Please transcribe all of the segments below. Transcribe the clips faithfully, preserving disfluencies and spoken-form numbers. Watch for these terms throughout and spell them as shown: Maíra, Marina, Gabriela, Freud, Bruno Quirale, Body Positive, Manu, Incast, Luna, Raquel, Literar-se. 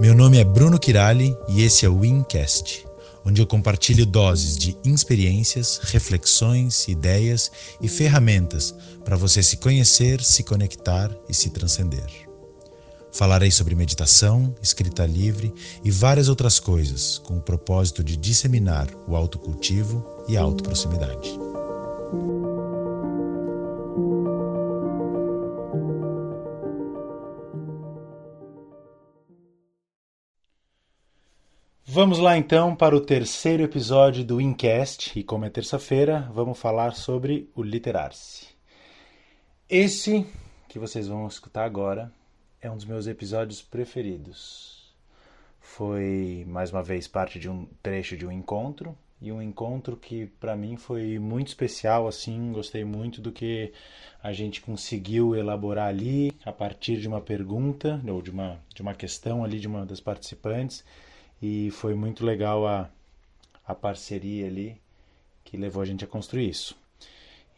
Meu nome é Bruno Quirale e esse é o Incast, onde eu compartilho doses de experiências, reflexões, ideias e ferramentas para você se conhecer, se conectar e se transcender. Falarei sobre meditação, escrita livre e várias outras coisas, com o propósito de disseminar o autocultivo e a autoproximidade. Vamos lá então para o terceiro episódio do Incast, e como é terça-feira, vamos falar sobre o Literar-se. Esse que vocês vão escutar agora é um dos meus episódios preferidos. Foi, mais uma vez, parte de um trecho de um encontro, e um encontro que para mim foi muito especial, assim, gostei muito do que a gente conseguiu elaborar ali, a partir de uma pergunta, ou de uma, de uma questão ali de uma das participantes. E foi muito legal a, a parceria ali que levou a gente a construir isso.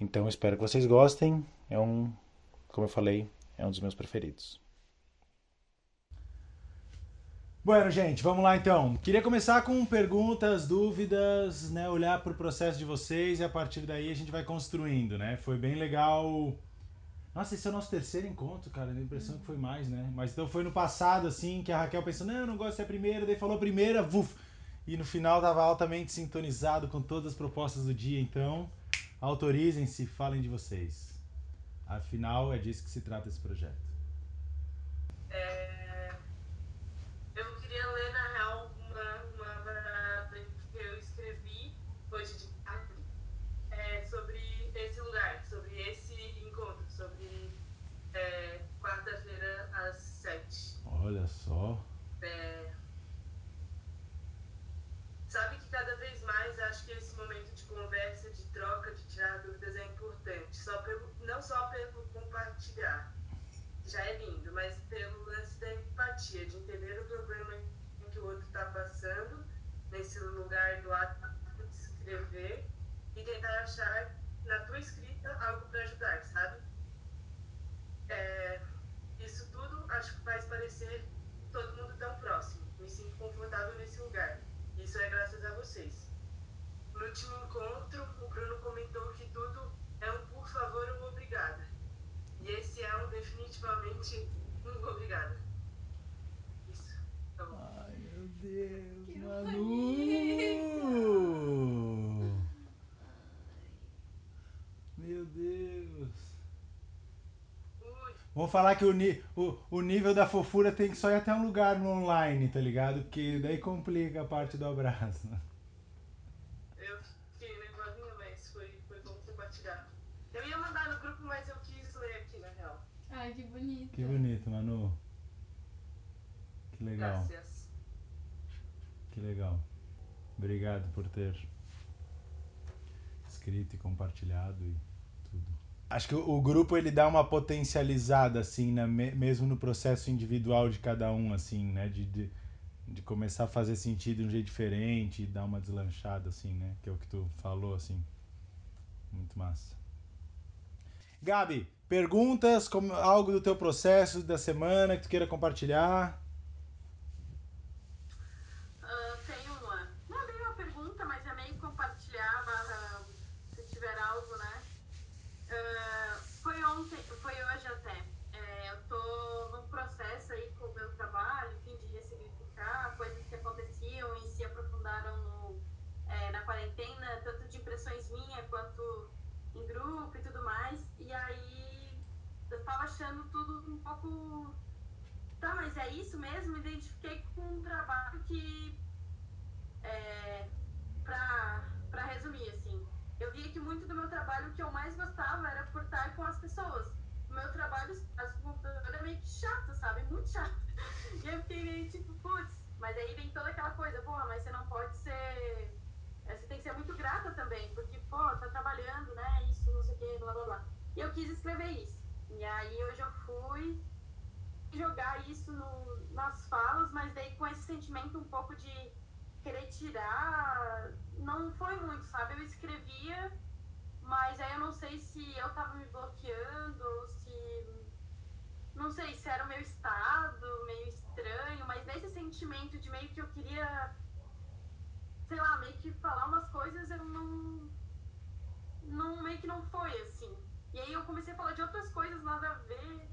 Então, espero que vocês gostem. É um, como eu falei, é um dos meus preferidos. Bueno, gente, vamos lá então. Queria começar com perguntas, dúvidas, né? Olhar para o processo de vocês e a partir daí a gente vai construindo, né? Foi bem legal. Nossa, esse é o nosso terceiro encontro, cara. A impressão que foi mais, né? Mas então foi no passado, assim, que a Raquel pensou, não, eu não gosto de ser a primeira, daí falou a primeira, vuf! E no final tava altamente sintonizado com todas as propostas do dia, então autorizem-se, falem de vocês. Afinal, é disso que se trata esse projeto. É... Eu queria ler, na real, uma, uma obra que eu escrevi hoje de tarde, é, sobre esse lugar, sobre esse encontro, sobre é, quarta-feira às sete. Olha só. É, sabe que cada vez mais acho que esse momento de conversa, de troca, de tirar dúvidas é importante. Só pelo, não só pelo compartilhar, já é lindo, mas pelo lance da empatia, de entender o problema em que o outro está passando, nesse lugar do ato de escrever e tentar achar na tua escrita algo para ajudar, sabe? É, isso tudo acho que faz parecer todo mundo tão próximo. Me sinto confortável nesse lugar. Isso é graças a vocês. No último encontro, o Bruno comentou que tudo é um por favor ou obrigada. E esse é um definitivamente um obrigada. Isso. Tá bom. Ai, meu Deus, que Manu! Meu Deus. Vamos falar que o, o, o nível da fofura tem que só ir até um lugar no online, tá ligado? Porque daí complica a parte do abraço. Eu fiquei nervosinha, mas foi, foi bom compartilhar. Eu ia mandar no grupo, mas eu quis ler aqui, na real. Ai, que bonito. Que bonito, Manu. Que legal. Graças. Que legal. Obrigado por ter escrito e compartilhado e... Acho que o, o grupo ele dá uma potencializada assim, na, mesmo no processo individual de cada um, assim, né, de, de, de começar a fazer sentido de um jeito diferente, e dar uma deslanchada assim, né, que é o que tu falou assim. Muito massa. Gabi, perguntas, como, algo do teu processo da semana que tu queira compartilhar? Minha, quanto em grupo e tudo mais, e aí eu tava achando tudo um pouco, tá, mas é isso mesmo? Me identifiquei com um trabalho que, é, pra, pra resumir, assim, eu via que muito do meu trabalho, o que eu mais gostava era por estar com as pessoas. O meu trabalho, as era meio que chato, sabe? Muito chato. E eu fiquei meio tipo, putz, mas aí vem toda aquela coisa, porra, mas você não pode ser... Você tem que ser muito grata também, porque, pô, tá trabalhando, né, isso, não sei o que, blá, blá, blá. E eu quis escrever isso. E aí hoje eu fui jogar isso no, nas falas, mas daí com esse sentimento um pouco de querer tirar, não foi muito, sabe? Eu escrevia, mas aí eu não sei se eu tava me bloqueando, se não sei se era o meu estado, meio estranho, mas nesse sentimento de meio que eu queria, sei lá, meio que falar umas coisas, eu não, não meio que não foi, assim. E aí eu comecei a falar de outras coisas, nada a ver,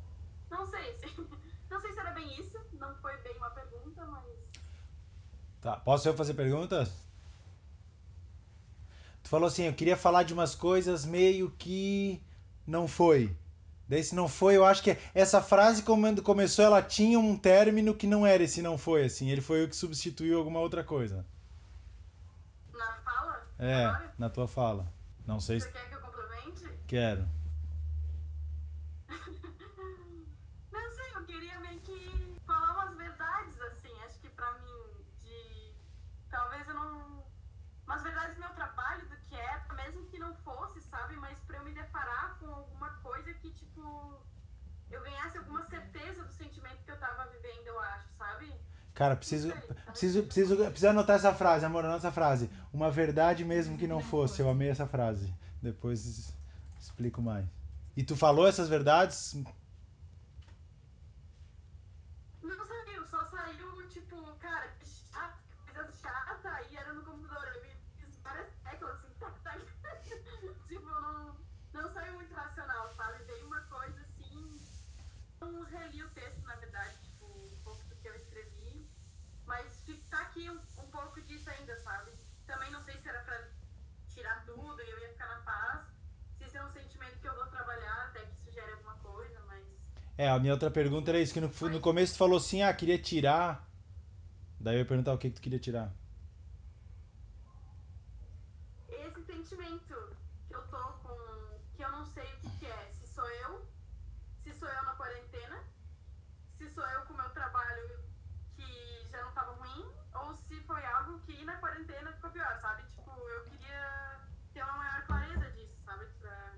não sei, assim, não sei se era bem isso, não foi bem uma pergunta, mas... Tá, posso eu fazer perguntas? Tu falou assim, eu queria falar de umas coisas meio que não foi. Daí se não foi, eu acho que essa frase quando começou, ela tinha um término que não era esse não foi, assim. Ele foi o que substituiu alguma outra coisa. Na fala? É, agora? Na tua fala. Não sei. Você se... quer que eu complemente? Quero. Não sei, eu queria meio que falar umas verdades, assim. Acho que pra mim, de... Talvez eu não... Umas verdades do meu trabalho, do que é, mesmo que não fosse, sabe? Mas pra eu me deparar com alguma coisa que, tipo, eu ganhasse alguma certeza do sentimento que eu tava vivendo, eu acho, sabe? Cara, preciso, sei, preciso, preciso, preciso anotar essa frase, amor, anota essa frase. Uma verdade mesmo que não fosse. Eu amei essa frase. Depois explico mais. E tu falou essas verdades? Não saiu, só saiu, tipo, cara, coisa chata, e era no computador. Tipo, não, não saiu muito racional, sabe? Veio uma coisa assim. Não reli o texto, na verdade, tipo, um pouco do que eu escrevi. Mas tá aqui um, um pouco disso ainda, sabe? Também não sei se era pra tirar tudo e eu ia ficar na paz. Se isso é um sentimento que eu vou trabalhar, até que sugere alguma coisa, mas. É, a minha outra pergunta era isso, que no, no começo tu falou assim, ah, queria tirar. Daí eu ia perguntar o que, que tu queria tirar. Esse sentimento que eu tô com, que eu não sei o que que é, se sou eu, se sou eu na quarentena, se sou eu com o meu trabalho que já não tava ruim, ou se foi algo que na quarentena ficou pior, sabe? Tipo, eu queria ter uma maior clareza disso, sabe? Pra,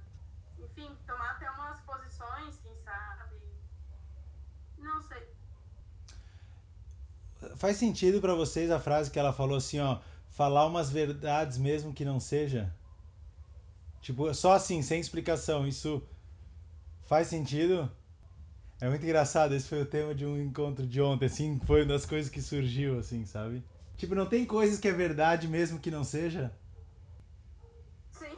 enfim, tomar até umas posições, quem sabe? Não sei. Faz sentido pra vocês a frase que ela falou assim, ó, falar umas verdades mesmo que não seja? Tipo, só assim, sem explicação. Isso faz sentido? É muito engraçado. Esse foi o tema de um encontro de ontem, assim. Foi uma das coisas que surgiu, assim, sabe? Tipo, não tem coisas que é verdade mesmo que não seja? Sim.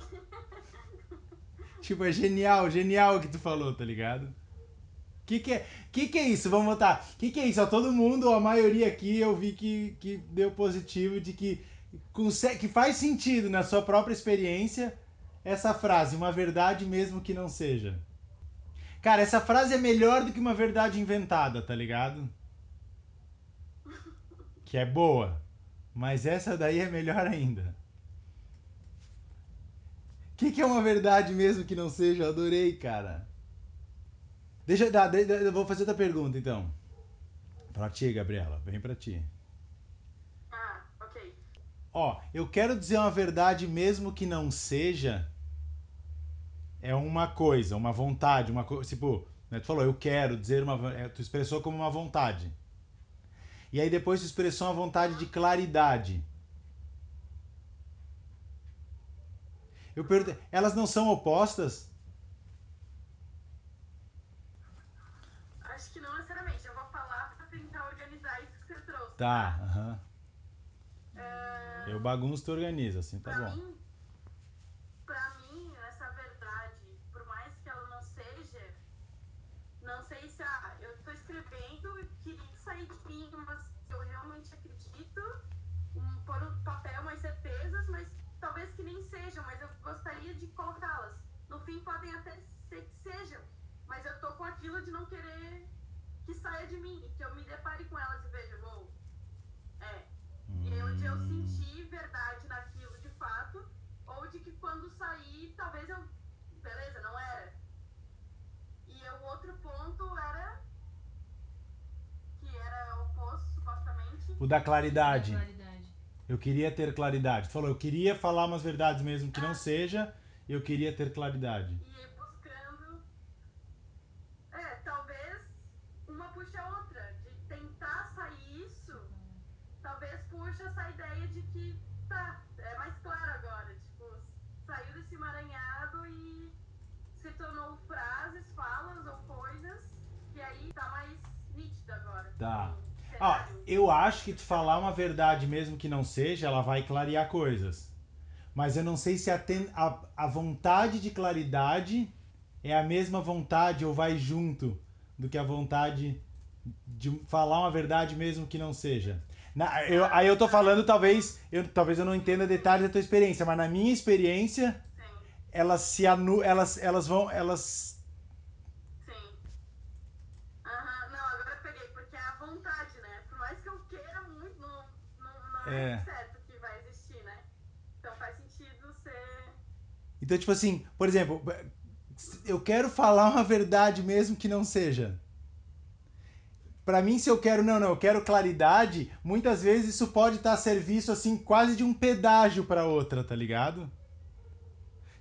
Tipo, é genial, genial o que tu falou, tá ligado? Que que é, que que é isso? Vamos botar. Que que é isso? Ó, todo mundo, ó, a maioria aqui, eu vi que, que deu positivo de que... Consegue, que faz sentido na sua própria experiência essa frase, uma verdade mesmo que não seja. Cara, essa frase é melhor do que uma verdade inventada, tá ligado? Que é boa, mas essa daí é melhor ainda. O que, que é uma verdade mesmo que não seja? Eu adorei, cara. Deixa eu dar, eu vou fazer outra pergunta, então. Pra ti, Gabriela, vem pra ti. Ó, eu quero dizer uma verdade mesmo que não seja, é uma coisa, uma vontade, uma coisa, tipo, né, tu falou, eu quero dizer uma, tu expressou como uma vontade. E aí depois tu expressou uma vontade de claridade. Eu perguntei, elas não são opostas? Acho que não necessariamente, eu vou falar pra tentar organizar isso que você trouxe. Tá, aham. Tá? Uh-huh. Eu bagunço, tu organiza, assim, tá pra bom. Mim, pra mim, essa verdade, por mais que ela não seja, não sei se, ah, eu tô escrevendo e queria sair de mim, mas eu realmente acredito, um, pôr no papel umas certezas, mas talvez que nem sejam, mas eu gostaria de colocá-las. No fim, podem até ser que sejam, mas eu tô com aquilo de não querer que saia de mim, que eu me depare com elas e veja, vou, é... E é onde eu senti verdade naquilo de fato, ou de que quando saí, talvez eu... Beleza, não era. E o outro ponto era... Que era oposto, supostamente... O da claridade. Eu queria ter claridade. Tu falou, eu queria falar umas verdades mesmo que ah. não seja, eu queria ter claridade. E buscando... É, talvez uma puxa a outra, de tentar sair isso... Talvez puxa essa ideia de que tá, é mais claro agora, tipo, saiu desse emaranhado e se tornou frases, falas ou coisas que aí tá mais nítida agora. Tá. Ah, eu acho que te falar uma verdade, mesmo que não seja, ela vai clarear coisas. Mas eu não sei se a, ten... a, a vontade de claridade é a mesma vontade ou vai junto do que a vontade de falar uma verdade mesmo que não seja. Na, eu, aí eu tô falando, talvez eu, talvez eu não entenda detalhes da tua experiência, mas na minha experiência, sim, elas se anu, elas, elas vão, elas... Sim. Aham, não, agora eu peguei, porque é a vontade, né? Por mais que eu queira muito, não, não, não é, é certo que vai existir, né? Então faz sentido ser... Então, tipo assim, por exemplo, eu quero falar uma verdade mesmo que não seja. Pra mim, se eu quero, não, não, eu quero claridade, muitas vezes isso pode estar a serviço, assim, quase de um pedágio pra outra, tá ligado?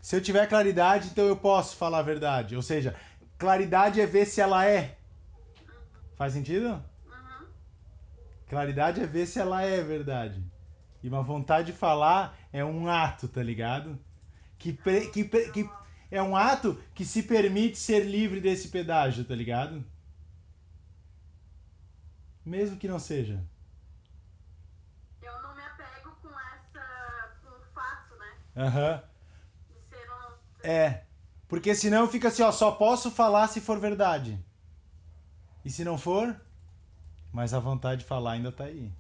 Se eu tiver claridade, então eu posso falar a verdade. Ou seja, claridade é ver se ela é. Faz sentido? Uhum. Claridade é ver se ela é verdade. E uma vontade de falar é um ato, tá ligado? Que, pre, que, pre, que é um ato que se permite ser livre desse pedágio, tá ligado? Mesmo que não seja. Eu não me apego com essa... com o fato, né? Aham. Uhum. De ser um... É. Porque senão fica assim, ó, só posso falar se for verdade. E se não for, mas a vontade de falar ainda tá aí.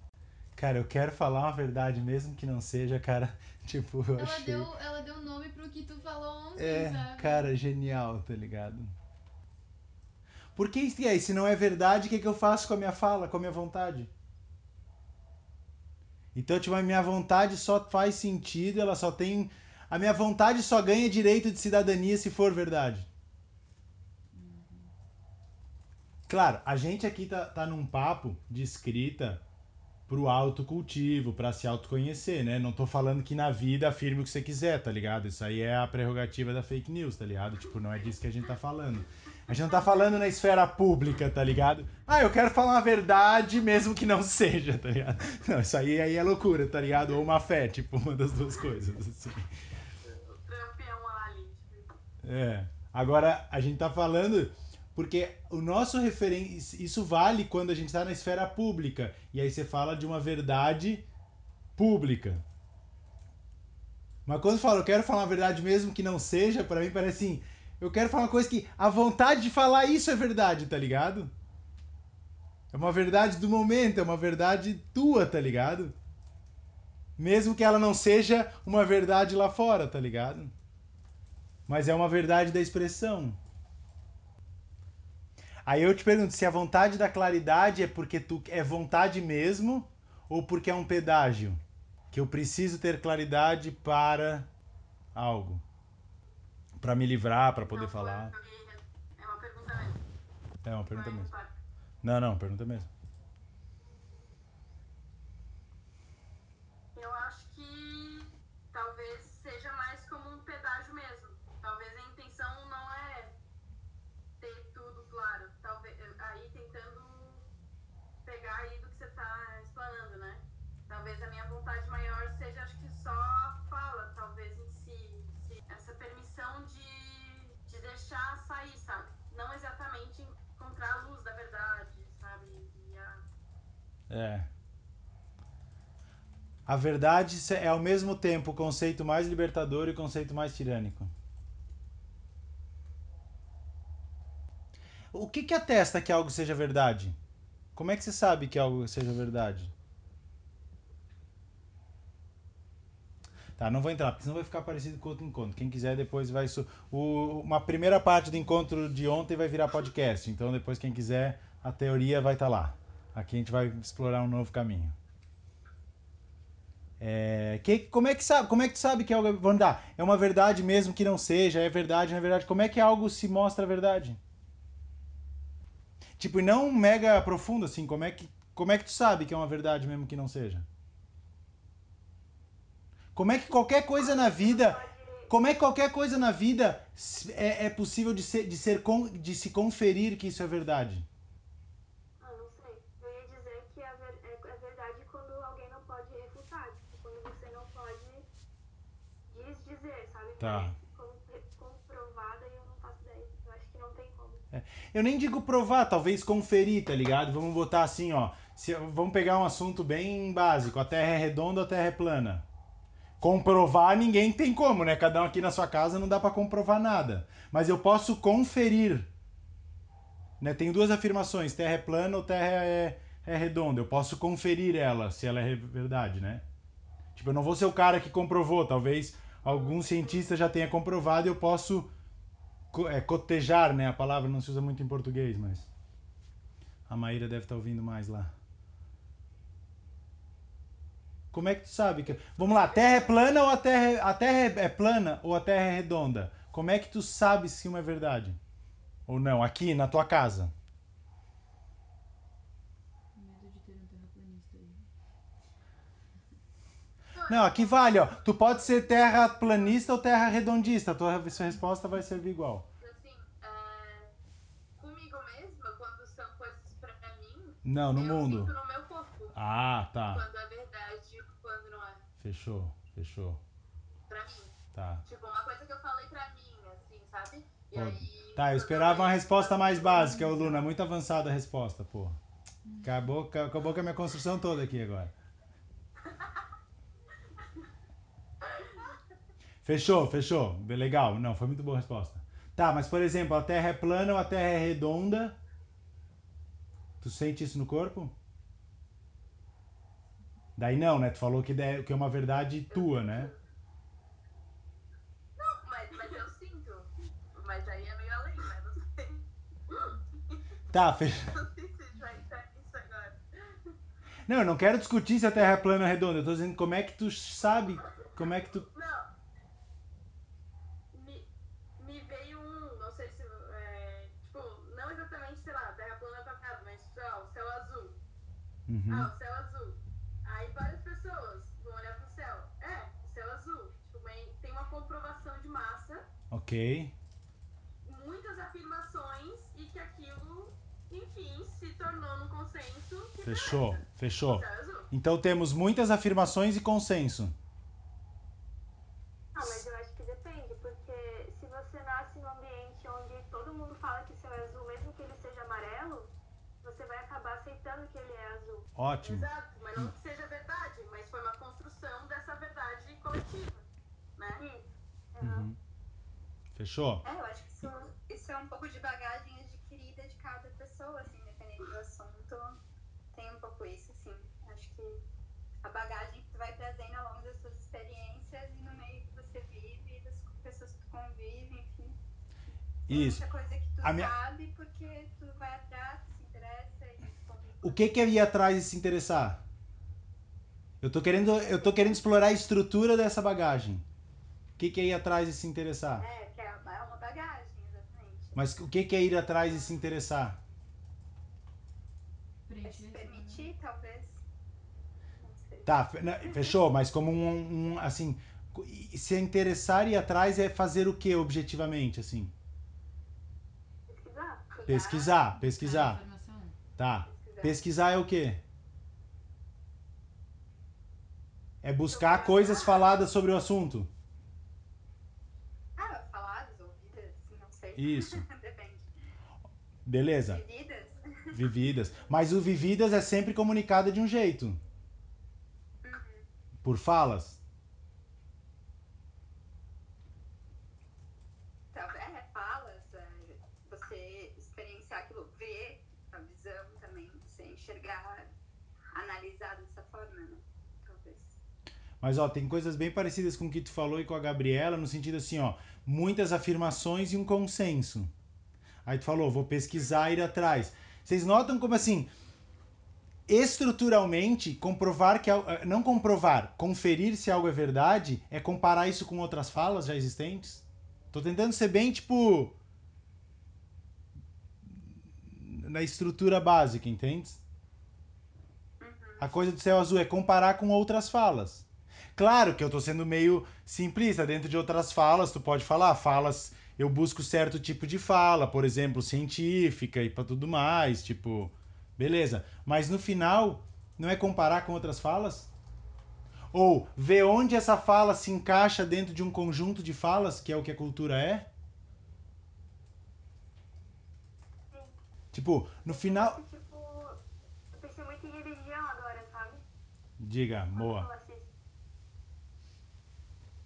Cara, eu quero falar uma verdade mesmo que não seja, cara. Tipo, eu ela achei... Deu, ela deu nome pro que tu falou ontem, é, sabe? Cara, genial, tá ligado? Porque e aí, se não é verdade, o que, que eu faço com a minha fala, com a minha vontade? Então, tipo, a minha vontade só faz sentido, ela só tem... A minha vontade só ganha direito de cidadania se for verdade. Claro, a gente aqui tá, tá num papo de escrita pro autocultivo, pra se autoconhecer, né? Não tô falando que na vida afirme o que você quiser, tá ligado? Isso aí é a prerrogativa da fake news, tá ligado? Tipo, não é disso que a gente tá falando. A gente não tá falando na esfera pública, tá ligado? Ah, eu quero falar a verdade mesmo que não seja, tá ligado? Não, isso aí, aí é loucura, tá ligado? Ou uma fé, tipo, uma das duas coisas, assim. O Trump é um analítico. É. Agora, a gente tá falando porque o nosso referen... Isso vale quando a gente tá na esfera pública. E aí você fala de uma verdade pública. Mas quando fala, eu quero falar a verdade mesmo que não seja, pra mim parece assim... Eu quero falar uma coisa que a vontade de falar isso é verdade, tá ligado? É uma verdade do momento, é uma verdade tua, tá ligado? Mesmo que ela não seja uma verdade lá fora, tá ligado? Mas é uma verdade da expressão. Aí eu te pergunto se a vontade da claridade é porque tu é vontade mesmo ou porque é um pedágio? Que eu preciso ter claridade para algo. Pra me livrar, pra poder não, falar. É uma pergunta mesmo. É uma pergunta não mesmo. É não, não, pergunta mesmo. Eu acho que talvez seja mais como um pedágio mesmo. Talvez a intenção não é ter tudo claro. Talvez aí tentando pegar aí do que você tá explanando, né? Talvez a minha vontade maior seja, acho que só fala, talvez em si. Essa permissão de, de deixar sair, sabe? Não exatamente encontrar a luz da verdade, sabe? E a... É. A verdade é ao mesmo tempo o conceito mais libertador e o conceito mais tirânico. O que que atesta que algo seja verdade? Como é que você sabe que algo seja verdade? Tá, não vou entrar, porque senão vai ficar parecido com outro encontro. Quem quiser depois vai... Su- o, uma primeira parte do encontro de ontem vai virar podcast. Então depois quem quiser, a teoria vai estar tá lá. Aqui a gente vai explorar um novo caminho. É, que, como, é que sabe, como é que tu sabe que algo... Vamos dar, é uma verdade mesmo que não seja, é verdade, não é verdade. Como é que algo se mostra verdade? Tipo, e não mega profundo assim, como é, que, como é que tu sabe que é uma verdade mesmo que não seja? Como é que qualquer coisa na vida, como é que qualquer coisa na vida é, é possível de, ser, de, ser con, de se conferir que isso é verdade? Eu não sei. Eu ia dizer que é, ver, é, é verdade quando alguém não pode refutar, tipo, quando você não pode desdizer, sabe? Tá. Como comprovada e eu não faço ideia. Eu acho que não tem como. Eu nem digo provar, talvez conferir, tá ligado? Vamos botar assim, ó. Se, vamos pegar um assunto bem básico. A Terra é redonda ou a Terra é plana? Comprovar ninguém tem como, né? Cada um aqui na sua casa não dá pra comprovar nada. Mas eu posso conferir. Né? Tem duas afirmações, Terra é plana ou Terra é, é redonda. Eu posso conferir ela, se ela é verdade, né? Tipo, eu não vou ser o cara que comprovou. Talvez algum cientista já tenha comprovado e eu posso... É, cotejar, né? A palavra não se usa muito em português, mas... A Maíra deve estar ouvindo mais lá. Como é que tu sabe? Que... Vamos lá, a Terra é plana ou a Terra... A Terra é plana ou a Terra é redonda? Como é que tu sabe se uma é verdade? Ou não, aqui na tua casa? Medo de ter um terraplanista aí. Não, aqui vale, ó. Tu pode ser terraplanista ou terra redondista. A tua sua resposta vai servir igual. Não, no eu mundo. Eu sinto no meu corpo. Ah, tá. Quando é verdade e quando não é. Fechou, fechou. Pra mim. Tá. Tipo, uma coisa que eu falei pra mim, assim, sabe? E aí, tá, eu esperava eu... uma resposta mais básica, ô Luna. Muito avançada a resposta, porra. Acabou, acabou com a minha construção toda aqui agora. Fechou, fechou. Legal. Não, foi muito boa a resposta. Tá, mas por exemplo, a Terra é plana ou a Terra é redonda? Tu sente isso no corpo? Daí não, né? Tu falou que é uma verdade tua, né? Não, mas, mas eu sinto. Mas aí é meio além, mas não sei. Tá, fechou. Não sei se a gente vai entrar nisso agora. Não, eu não quero discutir se a Terra é plana ou redonda. Eu tô dizendo como é que tu sabe, como é que tu... Uhum. Ah, o céu azul. Aí várias pessoas vão olhar pro céu. É, o céu azul. Tipo, tem uma comprovação de massa. Ok. Muitas afirmações e que aquilo, enfim, se tornou num consenso. Que fechou, interessa. Fechou. O céu azul. Então temos muitas afirmações e consenso. Ah, mas eu acho que depende, porque se você nasce num ambiente onde todo mundo fala que o céu é azul, mesmo que ele seja amarelo, você vai acabar aceitando que ele é azul. Ótimo. Exato, mas não que seja verdade, mas foi uma construção dessa verdade coletiva, né? Uhum. Uhum. Fechou? É, eu acho que isso, isso é um pouco de bagagem adquirida de cada pessoa, assim, dependendo do assunto, tem um pouco isso, assim, acho que a bagagem que tu vai trazendo ao longo das suas experiências e no meio que você vive, das pessoas que tu convive, enfim, tem isso. Muita coisa que tu a sabe minha... porque tu vai atrás, se interessa e... O que que eu ia atrás e se interessar? Eu tô querendo, eu tô querendo explorar a estrutura dessa bagagem. O que que é ir atrás e se interessar? É, que é uma bagagem, exatamente. Mas o que que é ir atrás e se interessar? Se permitir, talvez. Tá, fechou, mas como um, um, assim, se interessar e ir atrás é fazer o que objetivamente, assim? Pesquisar. Pesquisar, pesquisar. Tá. Pesquisar é o quê? É buscar coisas faladas sobre o assunto. Ah, faladas, ouvidas, não sei. Isso. Depende. Beleza. Vividas. Vividas. Mas o vividas é sempre comunicado de um jeito. Uhum. Por falas. Mas ó, tem coisas bem parecidas com o que tu falou e com a Gabriela, no sentido assim, ó, muitas afirmações e um consenso. Aí tu falou, vou pesquisar e ir atrás. Vocês notam como assim, estruturalmente, comprovar que, não comprovar, conferir se algo é verdade, é comparar isso com outras falas já existentes? Tô tentando ser bem, tipo, na estrutura básica, entende? A coisa do céu azul é comparar com outras falas. Claro que eu tô sendo meio simplista, dentro de outras falas tu pode falar, falas, eu busco certo tipo de fala, por exemplo, científica e pra tudo mais, tipo, beleza. Mas no final, não é comparar com outras falas? Ou ver onde essa fala se encaixa dentro de um conjunto de falas, que é o que a cultura é? Tipo, no final... É, tipo, eu pensei muito em religião agora, sabe? Diga, boa.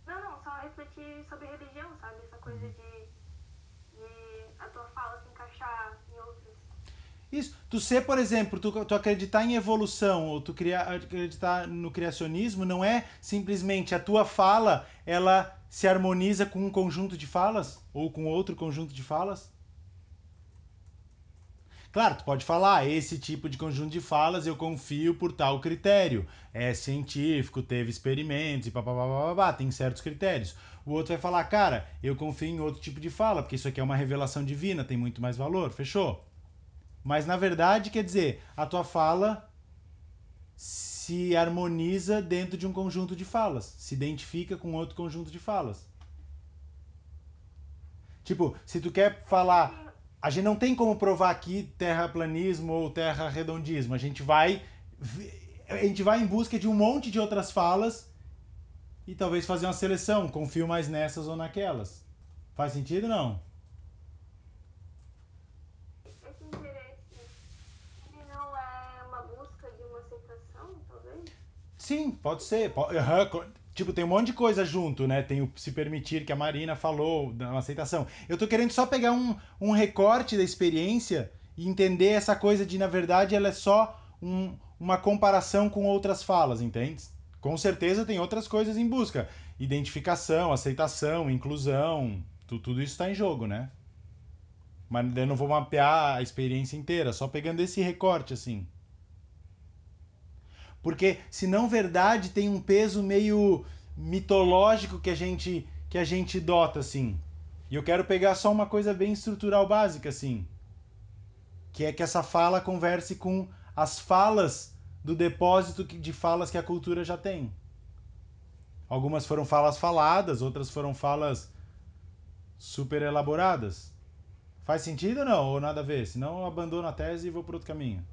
Não, não, só refletir sobre religião, sabe? Essa coisa de, de a tua fala se encaixar em outros. Isso. Tu ser, por exemplo, tu, tu acreditar em evolução ou tu cria, acreditar no criacionismo não é simplesmente a tua fala, ela se harmoniza com um conjunto de falas ou com outro conjunto de falas? Claro, tu pode falar, esse tipo de conjunto de falas eu confio por tal critério. É científico, teve experimentos e papapá, tem certos critérios. O outro vai falar, cara, eu confio em outro tipo de fala, porque isso aqui é uma revelação divina, tem muito mais valor, fechou? Mas, na verdade, quer dizer, a tua fala se harmoniza dentro de um conjunto de falas, se identifica com outro conjunto de falas. Tipo, se tu quer falar... A gente não tem como provar aqui terraplanismo ou terrarredondismo. A gente vai, a gente vai em busca de um monte de outras falas e talvez fazer uma seleção. Confio mais nessas ou naquelas. Faz sentido ou não? Sim, pode ser. Uhum. Tipo, tem um monte de coisa junto, né? Tem o se permitir que a Marina falou, da aceitação. Eu tô querendo só pegar um, um recorte da experiência e entender essa coisa de, na verdade, ela é só um, uma comparação com outras falas, entende? Com certeza tem outras coisas em busca. Identificação, aceitação, inclusão, tu, tudo isso tá em jogo, né? Mas eu não vou mapear a experiência inteira, só pegando esse recorte, assim. Porque, senão, verdade tem um peso meio mitológico que a gente, que a gente dota, assim. E eu quero pegar só uma coisa bem estrutural básica, assim. Que é que essa fala converse com as falas do depósito de falas que a cultura já tem. Algumas foram falas faladas, outras foram falas super elaboradas. Faz sentido ou não? Ou nada a ver? Senão eu abandono a tese e vou para outro caminho.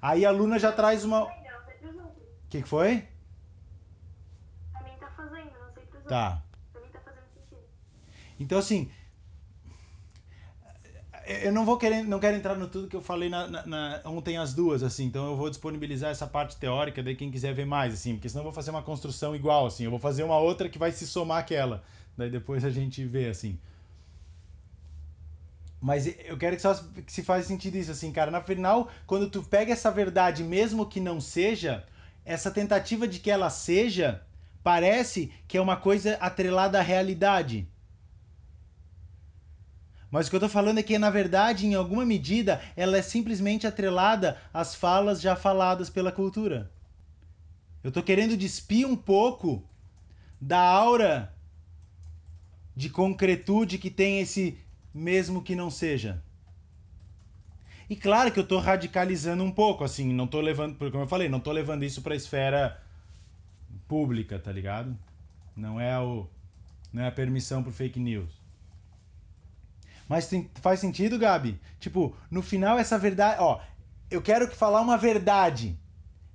Aí a Luna já traz uma... O que, que foi? A mim tá fazendo, não sei pros outros. Tá. A mim tá fazendo sentido. Então, assim... Eu não vou querer, não quero entrar no tudo que eu falei na, na, na, ontem às duas, assim. Então eu vou disponibilizar essa parte teórica, daí quem quiser ver mais, assim. Porque senão eu vou fazer uma construção igual, assim. Eu vou fazer uma outra que vai se somar àquela. Daí depois a gente vê, assim. Mas eu quero que só se faz sentido isso, assim, cara. Na final, quando tu pega essa verdade, mesmo que não seja, essa tentativa de que ela seja, parece que é uma coisa atrelada à realidade. Mas o que eu tô falando é que, na verdade, em alguma medida, ela é simplesmente atrelada às falas já faladas pela cultura. Eu tô querendo despir um pouco da aura de concretude que tem esse... mesmo que não seja. E claro que eu tô radicalizando um pouco, assim, não tô levando, como eu falei, não tô levando isso pra esfera pública, tá ligado? Não é, o, não é a permissão pro fake news. Mas tem, faz sentido, Gabi? Tipo, no final essa verdade, ó, eu quero que falar uma verdade,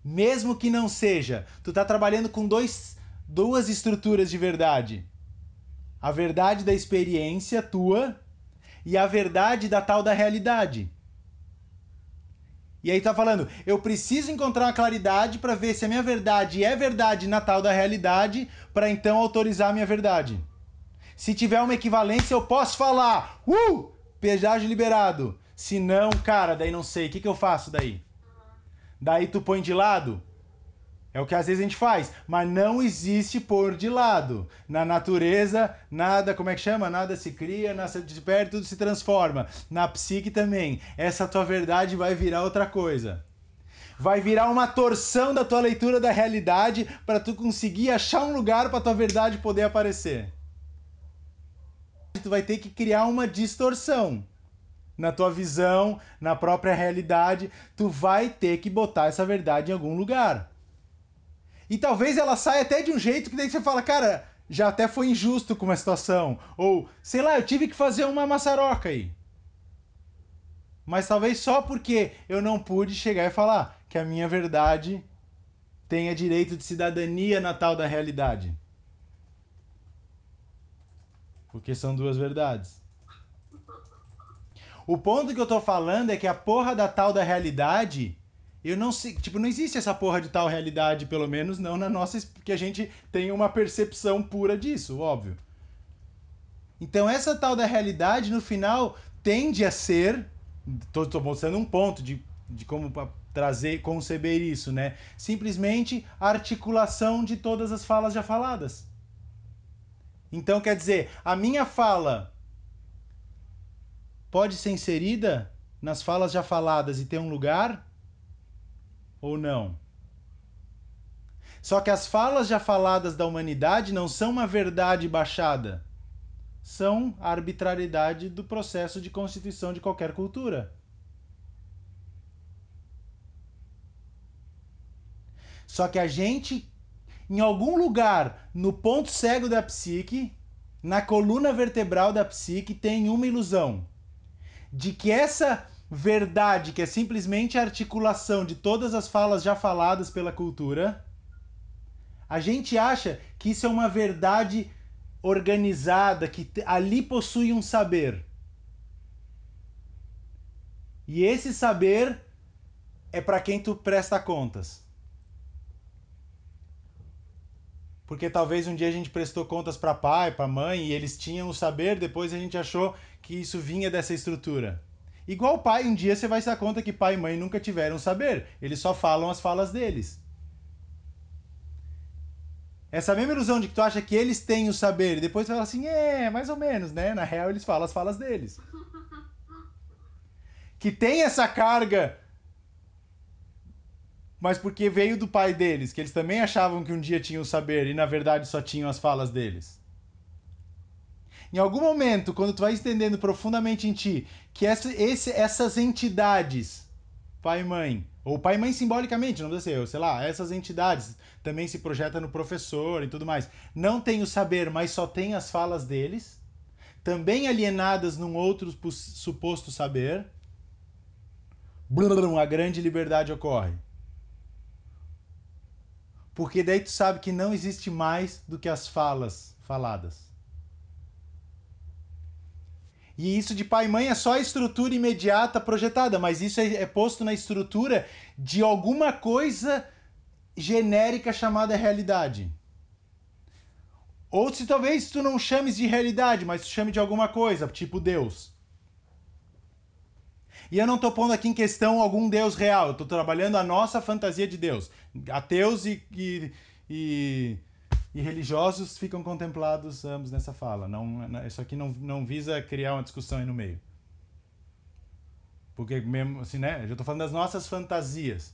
mesmo que não seja. Tu tá trabalhando com dois, duas estruturas de verdade. A verdade da experiência tua e a verdade da tal da realidade. E aí tá falando, eu preciso encontrar uma claridade para ver se a minha verdade é verdade na tal da realidade, para então autorizar a minha verdade. Se tiver uma equivalência, eu posso falar, uh, pedágio liberado. Se não, cara, daí não sei, o que que eu faço daí? Daí tu põe de lado? É o que às vezes a gente faz, mas não existe pôr de lado. Na natureza, nada, como é que chama? Nada se cria, nada se perde, tudo se transforma. Na psique também. Essa tua verdade vai virar outra coisa. Vai virar uma torção da tua leitura da realidade para tu conseguir achar um lugar para tua verdade poder aparecer. Tu vai ter que criar uma distorção. Na tua visão, na própria realidade, tu vai ter que botar essa verdade em algum lugar. E talvez ela saia até de um jeito que daí você fala, cara, já até foi injusto com uma situação. Ou, sei lá, eu tive que fazer uma maçaroca aí. Mas talvez só porque eu não pude chegar e falar que a minha verdade tenha direito de cidadania na tal da realidade. Porque são duas verdades. O ponto que eu tô falando é que a porra da tal da realidade... Eu não sei, tipo, não existe essa porra de tal realidade, pelo menos não na nossa, que a gente tem uma percepção pura disso, óbvio. Então essa tal da realidade, no final, tende a ser, tô, tô mostrando um ponto de, de como trazer, conceber isso, né? Simplesmente a articulação de todas as falas já faladas. Então quer dizer, a minha fala pode ser inserida nas falas já faladas e ter um lugar... ou não. Só que as falas já faladas da humanidade não são uma verdade baixada. São a arbitrariedade do processo de constituição de qualquer cultura. Só que a gente, em algum lugar, no ponto cego da psique, na coluna vertebral da psique, tem uma ilusão de que essa... verdade, que é simplesmente a articulação de todas as falas já faladas pela cultura, a gente acha que isso é uma verdade organizada, que ali possui um saber. E esse saber é para quem tu presta contas. Porque talvez um dia a gente prestou contas para pai, para mãe, e eles tinham o saber, depois a gente achou que isso vinha dessa estrutura. Igual pai, um dia você vai se dar conta que pai e mãe nunca tiveram saber. Eles só falam as falas deles. Essa mesma ilusão de que tu acha que eles têm o saber. E depois você fala assim, é, mais ou menos, né? Na real, eles falam as falas deles. Que tem essa carga, mas porque veio do pai deles, que eles também achavam que um dia tinham o saber e na verdade só tinham as falas deles. Em algum momento, quando tu vai entendendo profundamente em ti que essa, esse, essas entidades, pai e mãe, ou pai e mãe simbolicamente, não precisa ser, sei lá, essas entidades também se projetam no professor e tudo mais, não tem o saber, mas só tem as falas deles, também alienadas num outro suposto saber, blum, a grande liberdade ocorre. Porque daí tu sabe que não existe mais do que as falas faladas. E isso de pai e mãe é só a estrutura imediata projetada, mas isso é, é posto na estrutura de alguma coisa genérica chamada realidade. Ou se talvez tu não chames de realidade, mas tu chame de alguma coisa, tipo Deus. E eu não tô pondo aqui em questão algum Deus real, eu tô trabalhando a nossa fantasia de Deus. Ateus e, e, e... e religiosos ficam contemplados ambos nessa fala. Não, isso aqui não, não visa criar uma discussão aí no meio. Porque mesmo assim, né? Eu já tô falando das nossas fantasias.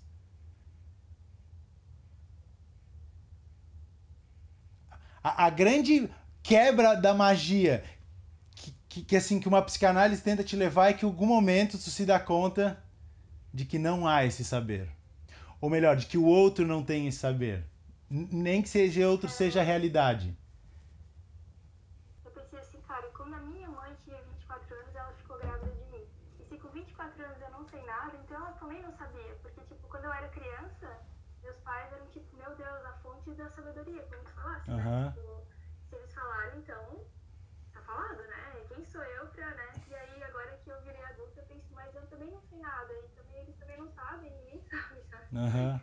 A, a grande quebra da magia que, que, que, assim, que uma psicanálise tenta te levar é que em algum momento tu se dá conta de que não há esse saber. Ou melhor, de que o outro não tem esse saber. Nem que seja outro, seja a realidade. Eu pensei assim, cara, quando a minha mãe tinha vinte e quatro anos, ela ficou grávida de mim. E se com vinte e quatro anos eu não sei nada, então ela também não sabia. Porque, tipo, quando eu era criança, meus pais eram tipo, meu Deus, a fonte da sabedoria, como que falasse, uhum. Né? Tipo, se eles falaram, então, tá falado, né? Quem sou eu pra, né? E aí, agora que eu virei adulta, eu penso, mas eu também não sei nada. E também, eles também não sabem, ninguém sabe, sabe? Aham. Uhum.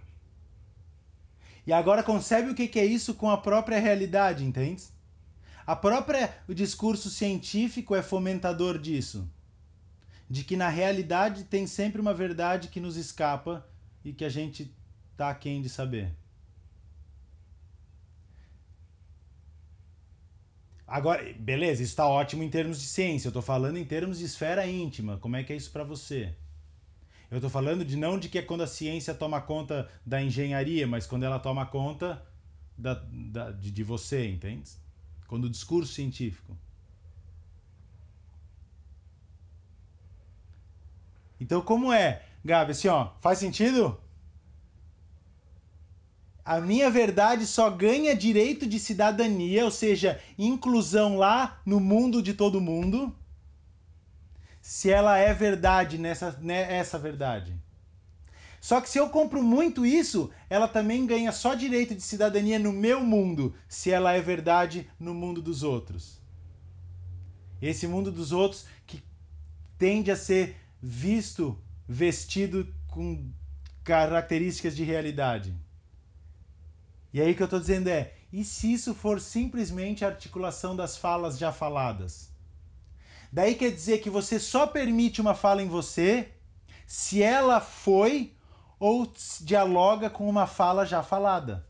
E agora concebe o que é isso com a própria realidade, entende? A própria, o discurso científico é fomentador disso. De que na realidade tem sempre uma verdade que nos escapa e que a gente tá aquém de saber. Agora, beleza, isso tá ótimo em termos de ciência, eu tô falando em termos de esfera íntima, como é que é isso para você? Eu tô falando de não de que é quando a ciência toma conta da engenharia, mas quando ela toma conta da, da, de, de você, entende? Quando o discurso científico. Então como é, Gabi, assim ó, faz sentido? A minha verdade só ganha direito de cidadania, ou seja, inclusão lá no mundo de todo mundo, se ela é verdade nessa, nessa verdade. Só que se eu compro muito isso, ela também ganha só direito de cidadania no meu mundo, se ela é verdade no mundo dos outros. Esse mundo dos outros que tende a ser visto, vestido com características de realidade. E aí o que eu estou dizendo é, e se isso for simplesmente a articulação das falas já faladas? Daí quer dizer que você só permite uma fala em você se ela foi ou dialoga com uma fala já falada.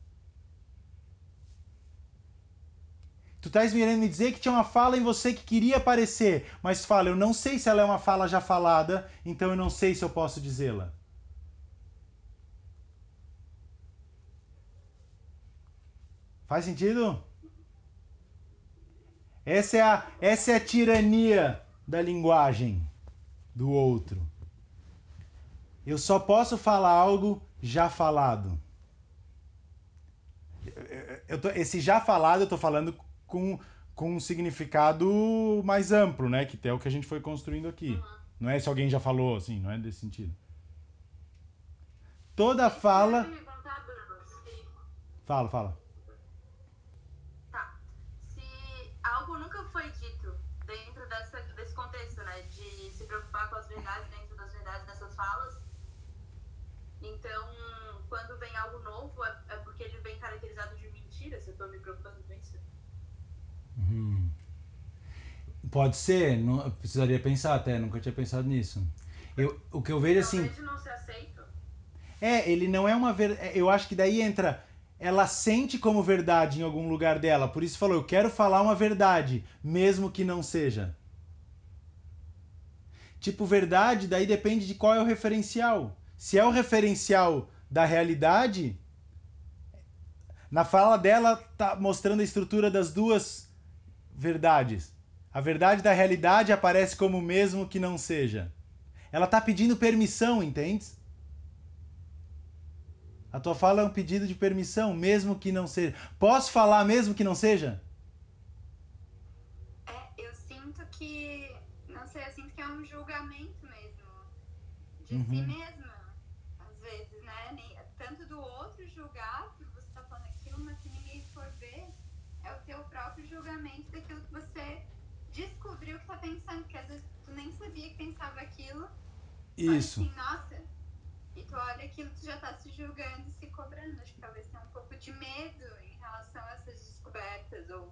Tu estás querendo me dizer que tinha uma fala em você que queria aparecer, mas fala, eu não sei se ela é uma fala já falada, então eu não sei se eu posso dizê-la. Faz sentido? Essa é a, essa é a tirania da linguagem do outro. Eu só posso falar algo já falado. Eu tô, esse já falado eu estou falando com, com um significado mais amplo, né? Que é o que a gente foi construindo aqui. Uhum. Não é se alguém já falou, assim, não é desse sentido. Toda fala... Fala, fala. Tá. Se algo nunca foi dito dentro dessa, desse contexto, né? De se preocupar com as verdades dentro das verdades dessas falas... Então, quando vem algo novo, é porque ele vem caracterizado de mentira, se eu tô me preocupando com isso. Hum. Pode ser, não, eu precisaria pensar até, nunca tinha pensado nisso. Eu, o que eu vejo assim... Talvez não se aceita. É, ele não é uma verdade... Eu acho que daí entra... Ela sente como verdade em algum lugar dela, por isso falou, eu quero falar uma verdade, mesmo que não seja. Tipo, verdade, daí depende de qual é o referencial. Se é o referencial da realidade, na fala dela tá mostrando a estrutura das duas verdades. A verdade da realidade aparece como mesmo que não seja. Ela tá pedindo permissão, entende? A tua fala é um pedido de permissão, mesmo que não seja. Posso falar mesmo que não seja? É, eu sinto que... Não sei, eu sinto que é um julgamento mesmo. De uhum. si mesmo. Tanto do outro julgar, que você está falando aquilo, mas se ninguém for ver, é o teu próprio julgamento daquilo que você descobriu que está pensando, porque às vezes tu nem sabia que pensava aquilo. Isso. Mas assim, nossa, e tu olha aquilo, tu já está se julgando e se cobrando. Acho que talvez tenha um pouco de medo em relação a essas descobertas. Ó,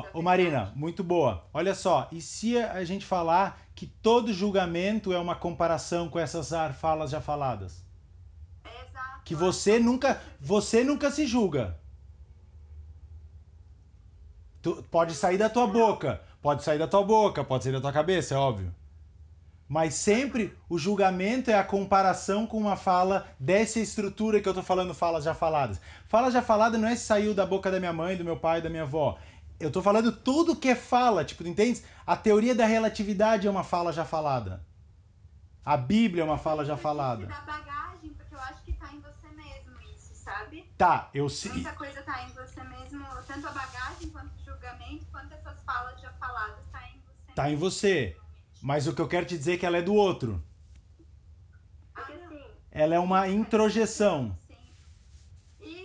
oh, oh, Marina, muito boa. Olha só, e se a gente falar que todo julgamento é uma comparação com essas falas já faladas? Que você nunca, você nunca se julga. Tu, pode sair da tua boca, pode sair da tua boca, pode sair da tua cabeça, é óbvio. Mas sempre o julgamento é a comparação com uma fala dessa estrutura que eu tô falando, falas já faladas. Fala já falada não é se saiu da boca da minha mãe, do meu pai, da minha avó. Eu tô falando tudo que é fala, tipo, entende? A teoria da relatividade é uma fala já falada. A Bíblia é uma fala já falada. Sabe? Tá, eu sei. Muita coisa tá em você mesmo, tanto a bagagem, quanto o julgamento, quanto essas falas já faladas tá em você. Tá em você, mas o que eu quero te dizer é que ela é do outro. Ah, não. Ela é uma introjeção. Sim.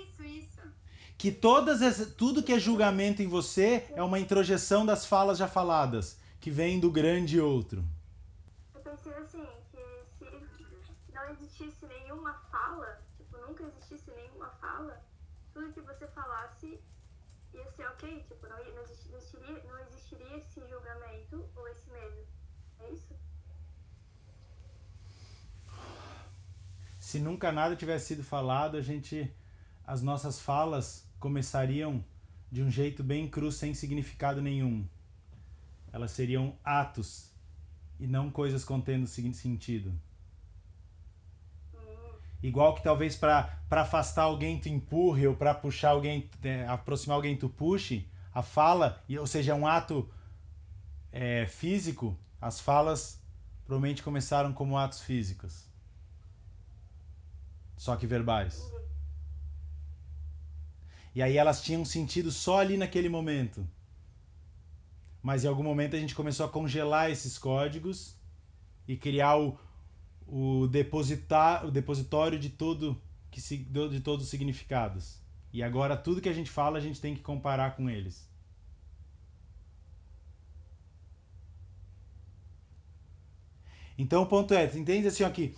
Isso, isso. Que todas as, tudo que é julgamento em você é uma introjeção das falas já faladas, que vem do grande outro. Eu pensei assim, que se não existisse nenhuma fala, nunca existisse nenhuma fala, tudo que você falasse ia ser ok, tipo, não, não, existiria, não existiria esse julgamento ou esse medo, é isso? Se nunca nada tivesse sido falado, a gente, as nossas falas começariam de um jeito bem cru, sem significado nenhum. Elas seriam atos e não coisas contendo o seguinte sentido. Igual que talvez para afastar alguém tu empurre, ou para puxar alguém, né, aproximar alguém tu puxe, a fala, ou seja, um ato é, físico, as falas provavelmente começaram como atos físicos. Só que verbais. E aí elas tinham sentido só ali naquele momento. Mas em algum momento a gente começou a congelar esses códigos e criar o... O, depositar, o depositório de, todo, que, de todos os significados. E agora tudo que a gente fala, a gente tem que comparar com eles. Então o ponto é, entende assim aqui,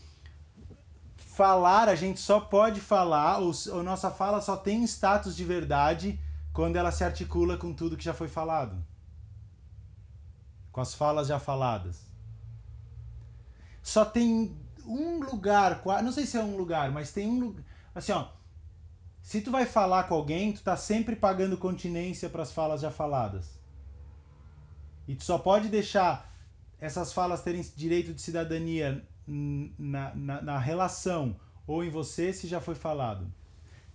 falar, a gente só pode falar, ou, ou nossa fala só tem status de verdade quando ela se articula com tudo que já foi falado. Com as falas já faladas. Só tem um lugar, não sei se é um lugar, mas tem um lugar, assim ó, se tu vai falar com alguém, tu tá sempre pagando continência para as falas já faladas. E tu só pode deixar essas falas terem direito de cidadania na, na, na relação ou em você se já foi falado.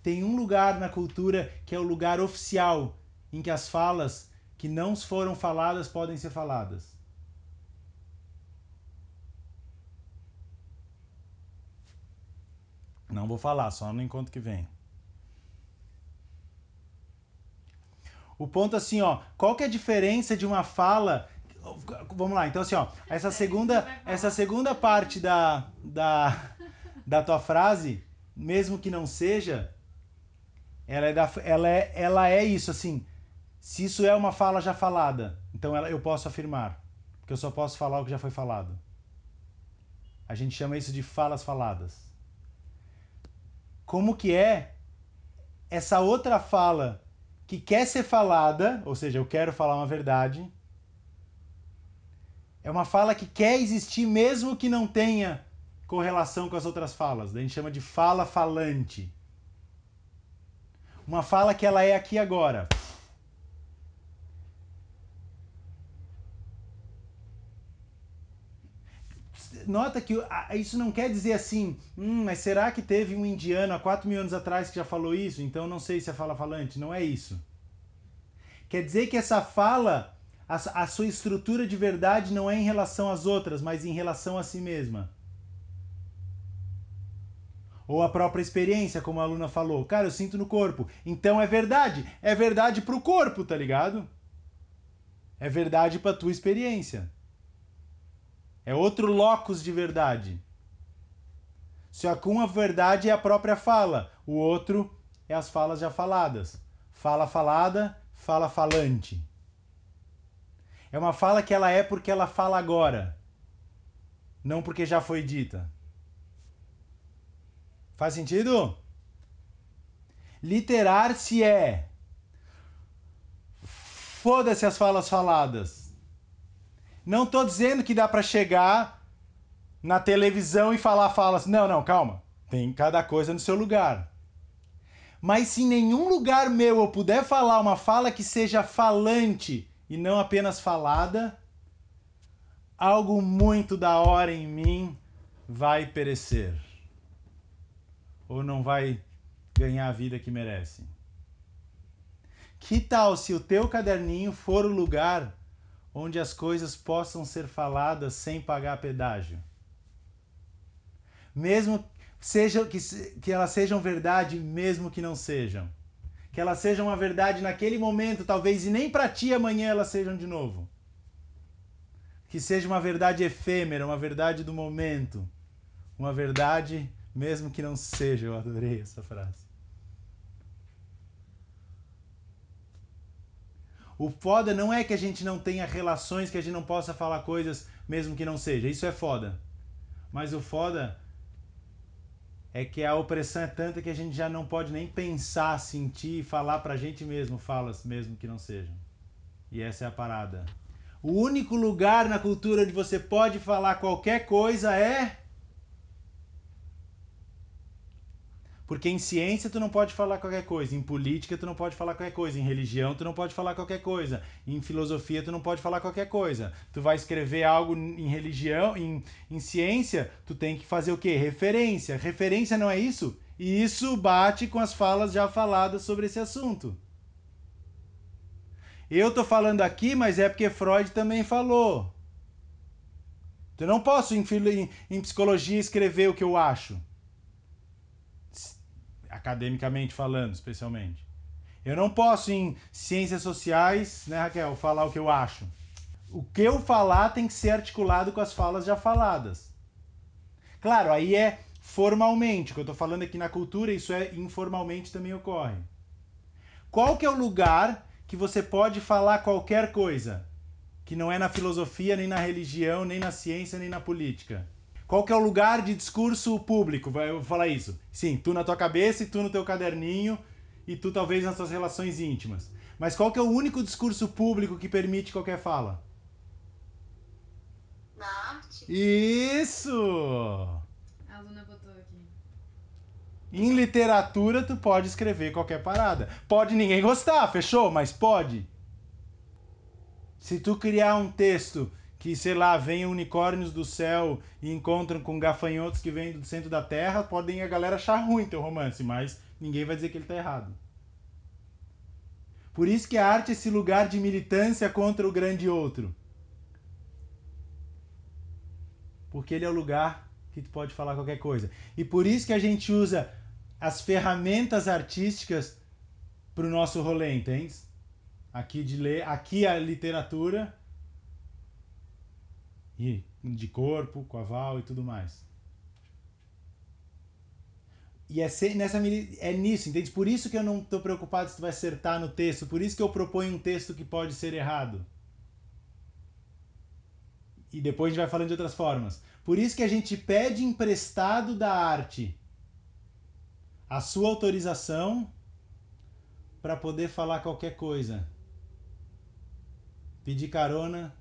Tem um lugar na cultura que é o lugar oficial em que as falas que não foram faladas podem ser faladas. Não vou falar, só no encontro que vem. O ponto assim, ó, qual que é a diferença de uma fala... Vamos lá, então assim, ó, essa segunda, essa segunda parte da, da, da tua frase, mesmo que não seja, ela é, da, ela, é, ela é isso, assim, se isso é uma fala já falada, então ela, eu posso afirmar, porque eu só posso falar o que já foi falado. A gente chama isso de falas faladas. Como que é essa outra fala que quer ser falada, ou seja, eu quero falar uma verdade, é uma fala que quer existir mesmo que não tenha correlação com as outras falas. A gente chama de fala falante. Uma fala que ela é aqui agora. Nota que isso não quer dizer assim, hum, mas será que teve um indiano há quatro mil anos atrás que já falou isso? Então não sei se é fala falante. Não é isso. Quer dizer que essa fala, a, a sua estrutura de verdade não é em relação às outras, mas em relação a si mesma. Ou a própria experiência, como a aluna falou. Cara, eu sinto no corpo. Então é verdade. É verdade pro corpo, tá ligado? É verdade pra tua experiência. É outro locus de verdade. Só que uma verdade é a própria fala, o outro é as falas já faladas. Fala falada, fala falante. É uma fala que ela é porque ela fala agora, não porque já foi dita. Faz sentido? Literar-se é... Foda-se as falas faladas. Não tô dizendo que dá para chegar na televisão e falar falas. Não, não, calma. Tem cada coisa no seu lugar. Mas se em nenhum lugar meu eu puder falar uma fala que seja falante e não apenas falada, algo muito da hora em mim vai perecer. Ou não vai ganhar a vida que merece. Que tal se o teu caderninho for o lugar onde as coisas possam ser faladas sem pagar pedágio. Mesmo seja, que, que elas sejam verdade, mesmo que não sejam. Que elas sejam uma verdade naquele momento, talvez, e nem para ti amanhã elas sejam de novo. Que seja uma verdade efêmera, uma verdade do momento. Uma verdade, mesmo que não seja. Eu adorei essa frase. O foda não é que a gente não tenha relações, que a gente não possa falar coisas mesmo que não seja. Isso é foda. Mas o foda é que a opressão é tanta que a gente já não pode nem pensar, sentir e falar pra gente mesmo falas mesmo que não sejam. E essa é a parada. O único lugar na cultura onde você pode falar qualquer coisa é... Porque em ciência tu não pode falar qualquer coisa, em política tu não pode falar qualquer coisa, em religião tu não pode falar qualquer coisa, em filosofia tu não pode falar qualquer coisa. Tu vai escrever algo em religião, em, em ciência, tu tem que fazer o quê? Referência. Referência não é isso? E isso bate com as falas já faladas sobre esse assunto. Eu tô falando aqui, mas é porque Freud também falou. Eu não posso em, em, em psicologia escrever o que eu acho. Academicamente falando, especialmente. Eu não posso, em ciências sociais, né, Raquel, falar o que eu acho. O que eu falar tem que ser articulado com as falas já faladas. Claro, aí é formalmente, o que eu tô falando aqui na cultura, isso é informalmente também ocorre. Qual que é o lugar que você pode falar qualquer coisa? que não é na filosofia, nem na religião, nem na ciência, nem na política. Qual que é o lugar de discurso público? Eu vou falar isso. Sim, tu na tua cabeça e tu no teu caderninho e tu talvez nas tuas relações íntimas. Mas qual que é o único discurso público que permite qualquer fala? Na arte. Isso! A Luna botou aqui. Em literatura tu pode escrever qualquer parada. Pode ninguém gostar, fechou? Mas pode. Se tu criar um texto que, sei lá, vem unicórnios do céu e encontram com gafanhotos que vêm do centro da terra, podem a galera achar ruim teu romance, mas ninguém vai dizer que ele tá errado. Por isso que a arte é esse lugar de militância contra o grande outro. Porque ele é o lugar que tu pode falar qualquer coisa. E por isso que a gente usa as ferramentas artísticas pro nosso rolê, entende? Aqui de ler, aqui a literatura e de corpo, com a Val e tudo mais. E é, ser, nessa, é nisso, entende? Por isso que eu não tô preocupado se tu vai acertar no texto, por isso que eu proponho um texto que pode ser errado. E depois a gente vai falando de outras formas. Por isso que a gente pede emprestado da arte a sua autorização para poder falar qualquer coisa. Pedir carona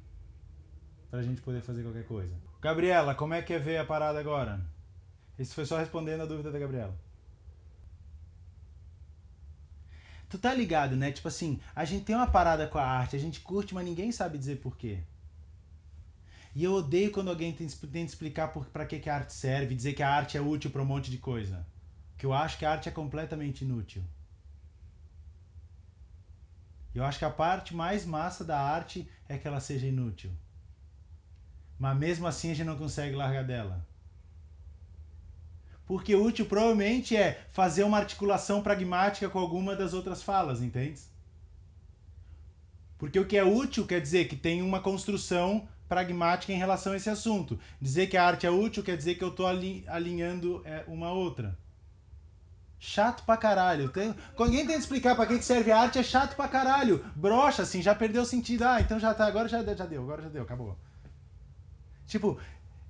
pra gente poder fazer qualquer coisa. Gabriela, como é que é ver a parada agora? Isso foi só respondendo a dúvida da Gabriela. Tu tá ligado, né? Tipo assim, a gente tem uma parada com a arte, a gente curte, mas ninguém sabe dizer por quê. E eu odeio quando alguém tenta explicar por, pra que, que a arte serve, dizer que a arte é útil pra um monte de coisa. Porque eu acho que a arte é completamente inútil. Eu acho que a parte mais massa da arte é que ela seja inútil. Mas mesmo assim a gente não consegue largar dela. Porque útil provavelmente é fazer uma articulação pragmática com alguma das outras falas, entende? Porque o que é útil quer dizer que tem uma construção pragmática em relação a esse assunto. Dizer que a arte é útil quer dizer que eu estou alinhando é, uma outra. Chato pra caralho. Tem... Ninguém tem que explicar pra que serve a arte, é chato pra caralho. Brocha, assim, já perdeu o sentido. Ah, então já tá, agora já, já deu, agora já deu, acabou. Tipo,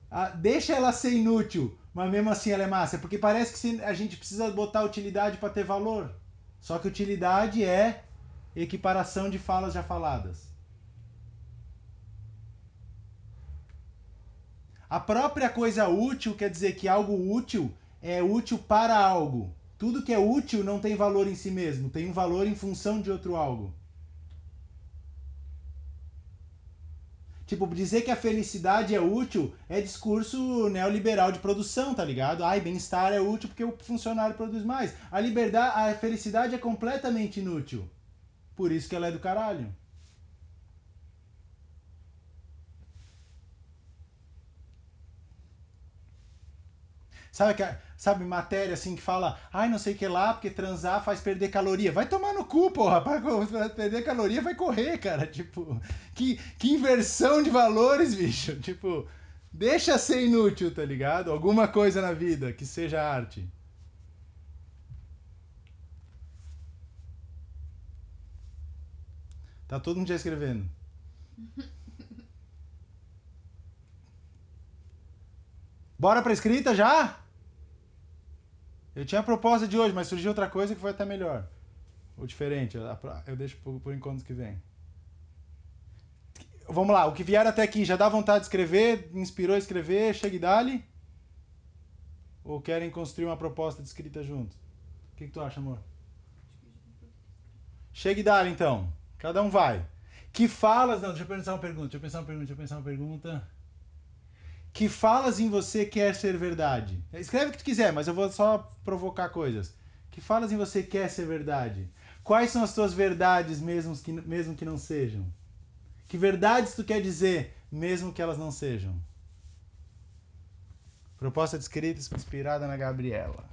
a... deixa ela ser inútil, mas mesmo assim ela é massa. Porque parece que a gente precisa botar utilidade pra ter valor. Só que utilidade é equiparação de falas já faladas. A própria coisa útil quer dizer que algo útil é útil para algo. Tudo que é útil não tem valor em si mesmo, tem um valor em função de outro algo. Tipo, dizer que a felicidade é útil é discurso neoliberal de produção, tá ligado? Ai, bem-estar é útil porque o funcionário produz mais. A liberdade, a felicidade é completamente inútil. Por isso que ela é do caralho. Sabe, que, sabe matéria assim que fala, ai não sei o que lá, porque transar faz perder caloria. Vai tomar no cu, porra, para perder caloria vai correr, cara. Tipo, que, que inversão de valores, bicho. Tipo, deixa ser inútil, tá ligado? Alguma coisa na vida que seja arte. Tá todo mundo já escrevendo. Bora pra escrita já? Eu tinha a proposta de hoje, mas surgiu outra coisa que foi até melhor. Ou diferente, eu deixo por encontros que vem. Vamos lá, o que vier até aqui, já dá vontade de escrever? Inspirou a escrever? Chega e dá-lhe? Ou querem construir uma proposta de escrita juntos? O que, que tu acha, amor? Chega e dá-lhe, então. Cada um vai. Que falas... Não, deixa eu pensar uma pergunta, deixa eu pensar uma pergunta, deixa eu pensar uma pergunta... Que falas em você quer ser verdade? Escreve o que tu quiser, mas eu vou só provocar coisas. Que falas em você quer ser verdade? Quais são as tuas verdades mesmo que, mesmo que não sejam? Que verdades tu quer dizer mesmo que elas não sejam? Proposta de escrita inspirada na Gabriela.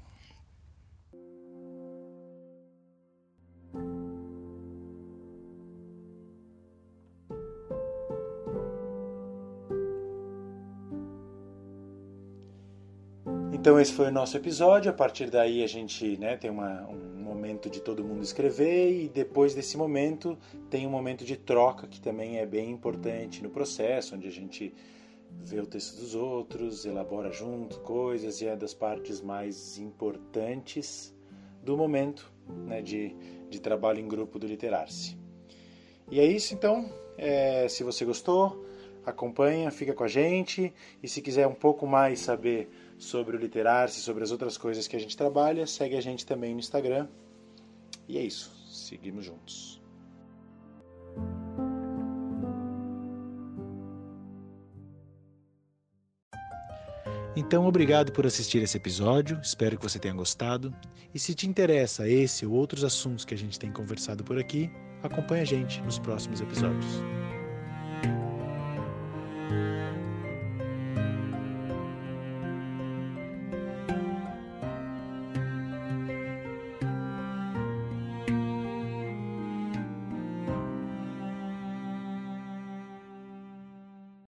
Então esse foi o nosso episódio, a partir daí a gente né, tem uma, um momento de todo mundo escrever, e depois desse momento tem um momento de troca, que também é bem importante no processo, onde a gente vê o texto dos outros, elabora junto coisas, e é das partes mais importantes do momento, né, de, de trabalho em grupo do Literar-se. E é isso, então. É, se você gostou, acompanha, fica com a gente, e se quiser um pouco mais saber sobre o Literar-se, sobre as outras coisas que a gente trabalha, segue a gente também no Instagram. E é isso, seguimos juntos. Então, obrigado por assistir esse episódio, espero que você tenha gostado, e se te interessa esse ou outros assuntos que a gente tem conversado por aqui, acompanha a gente nos próximos episódios.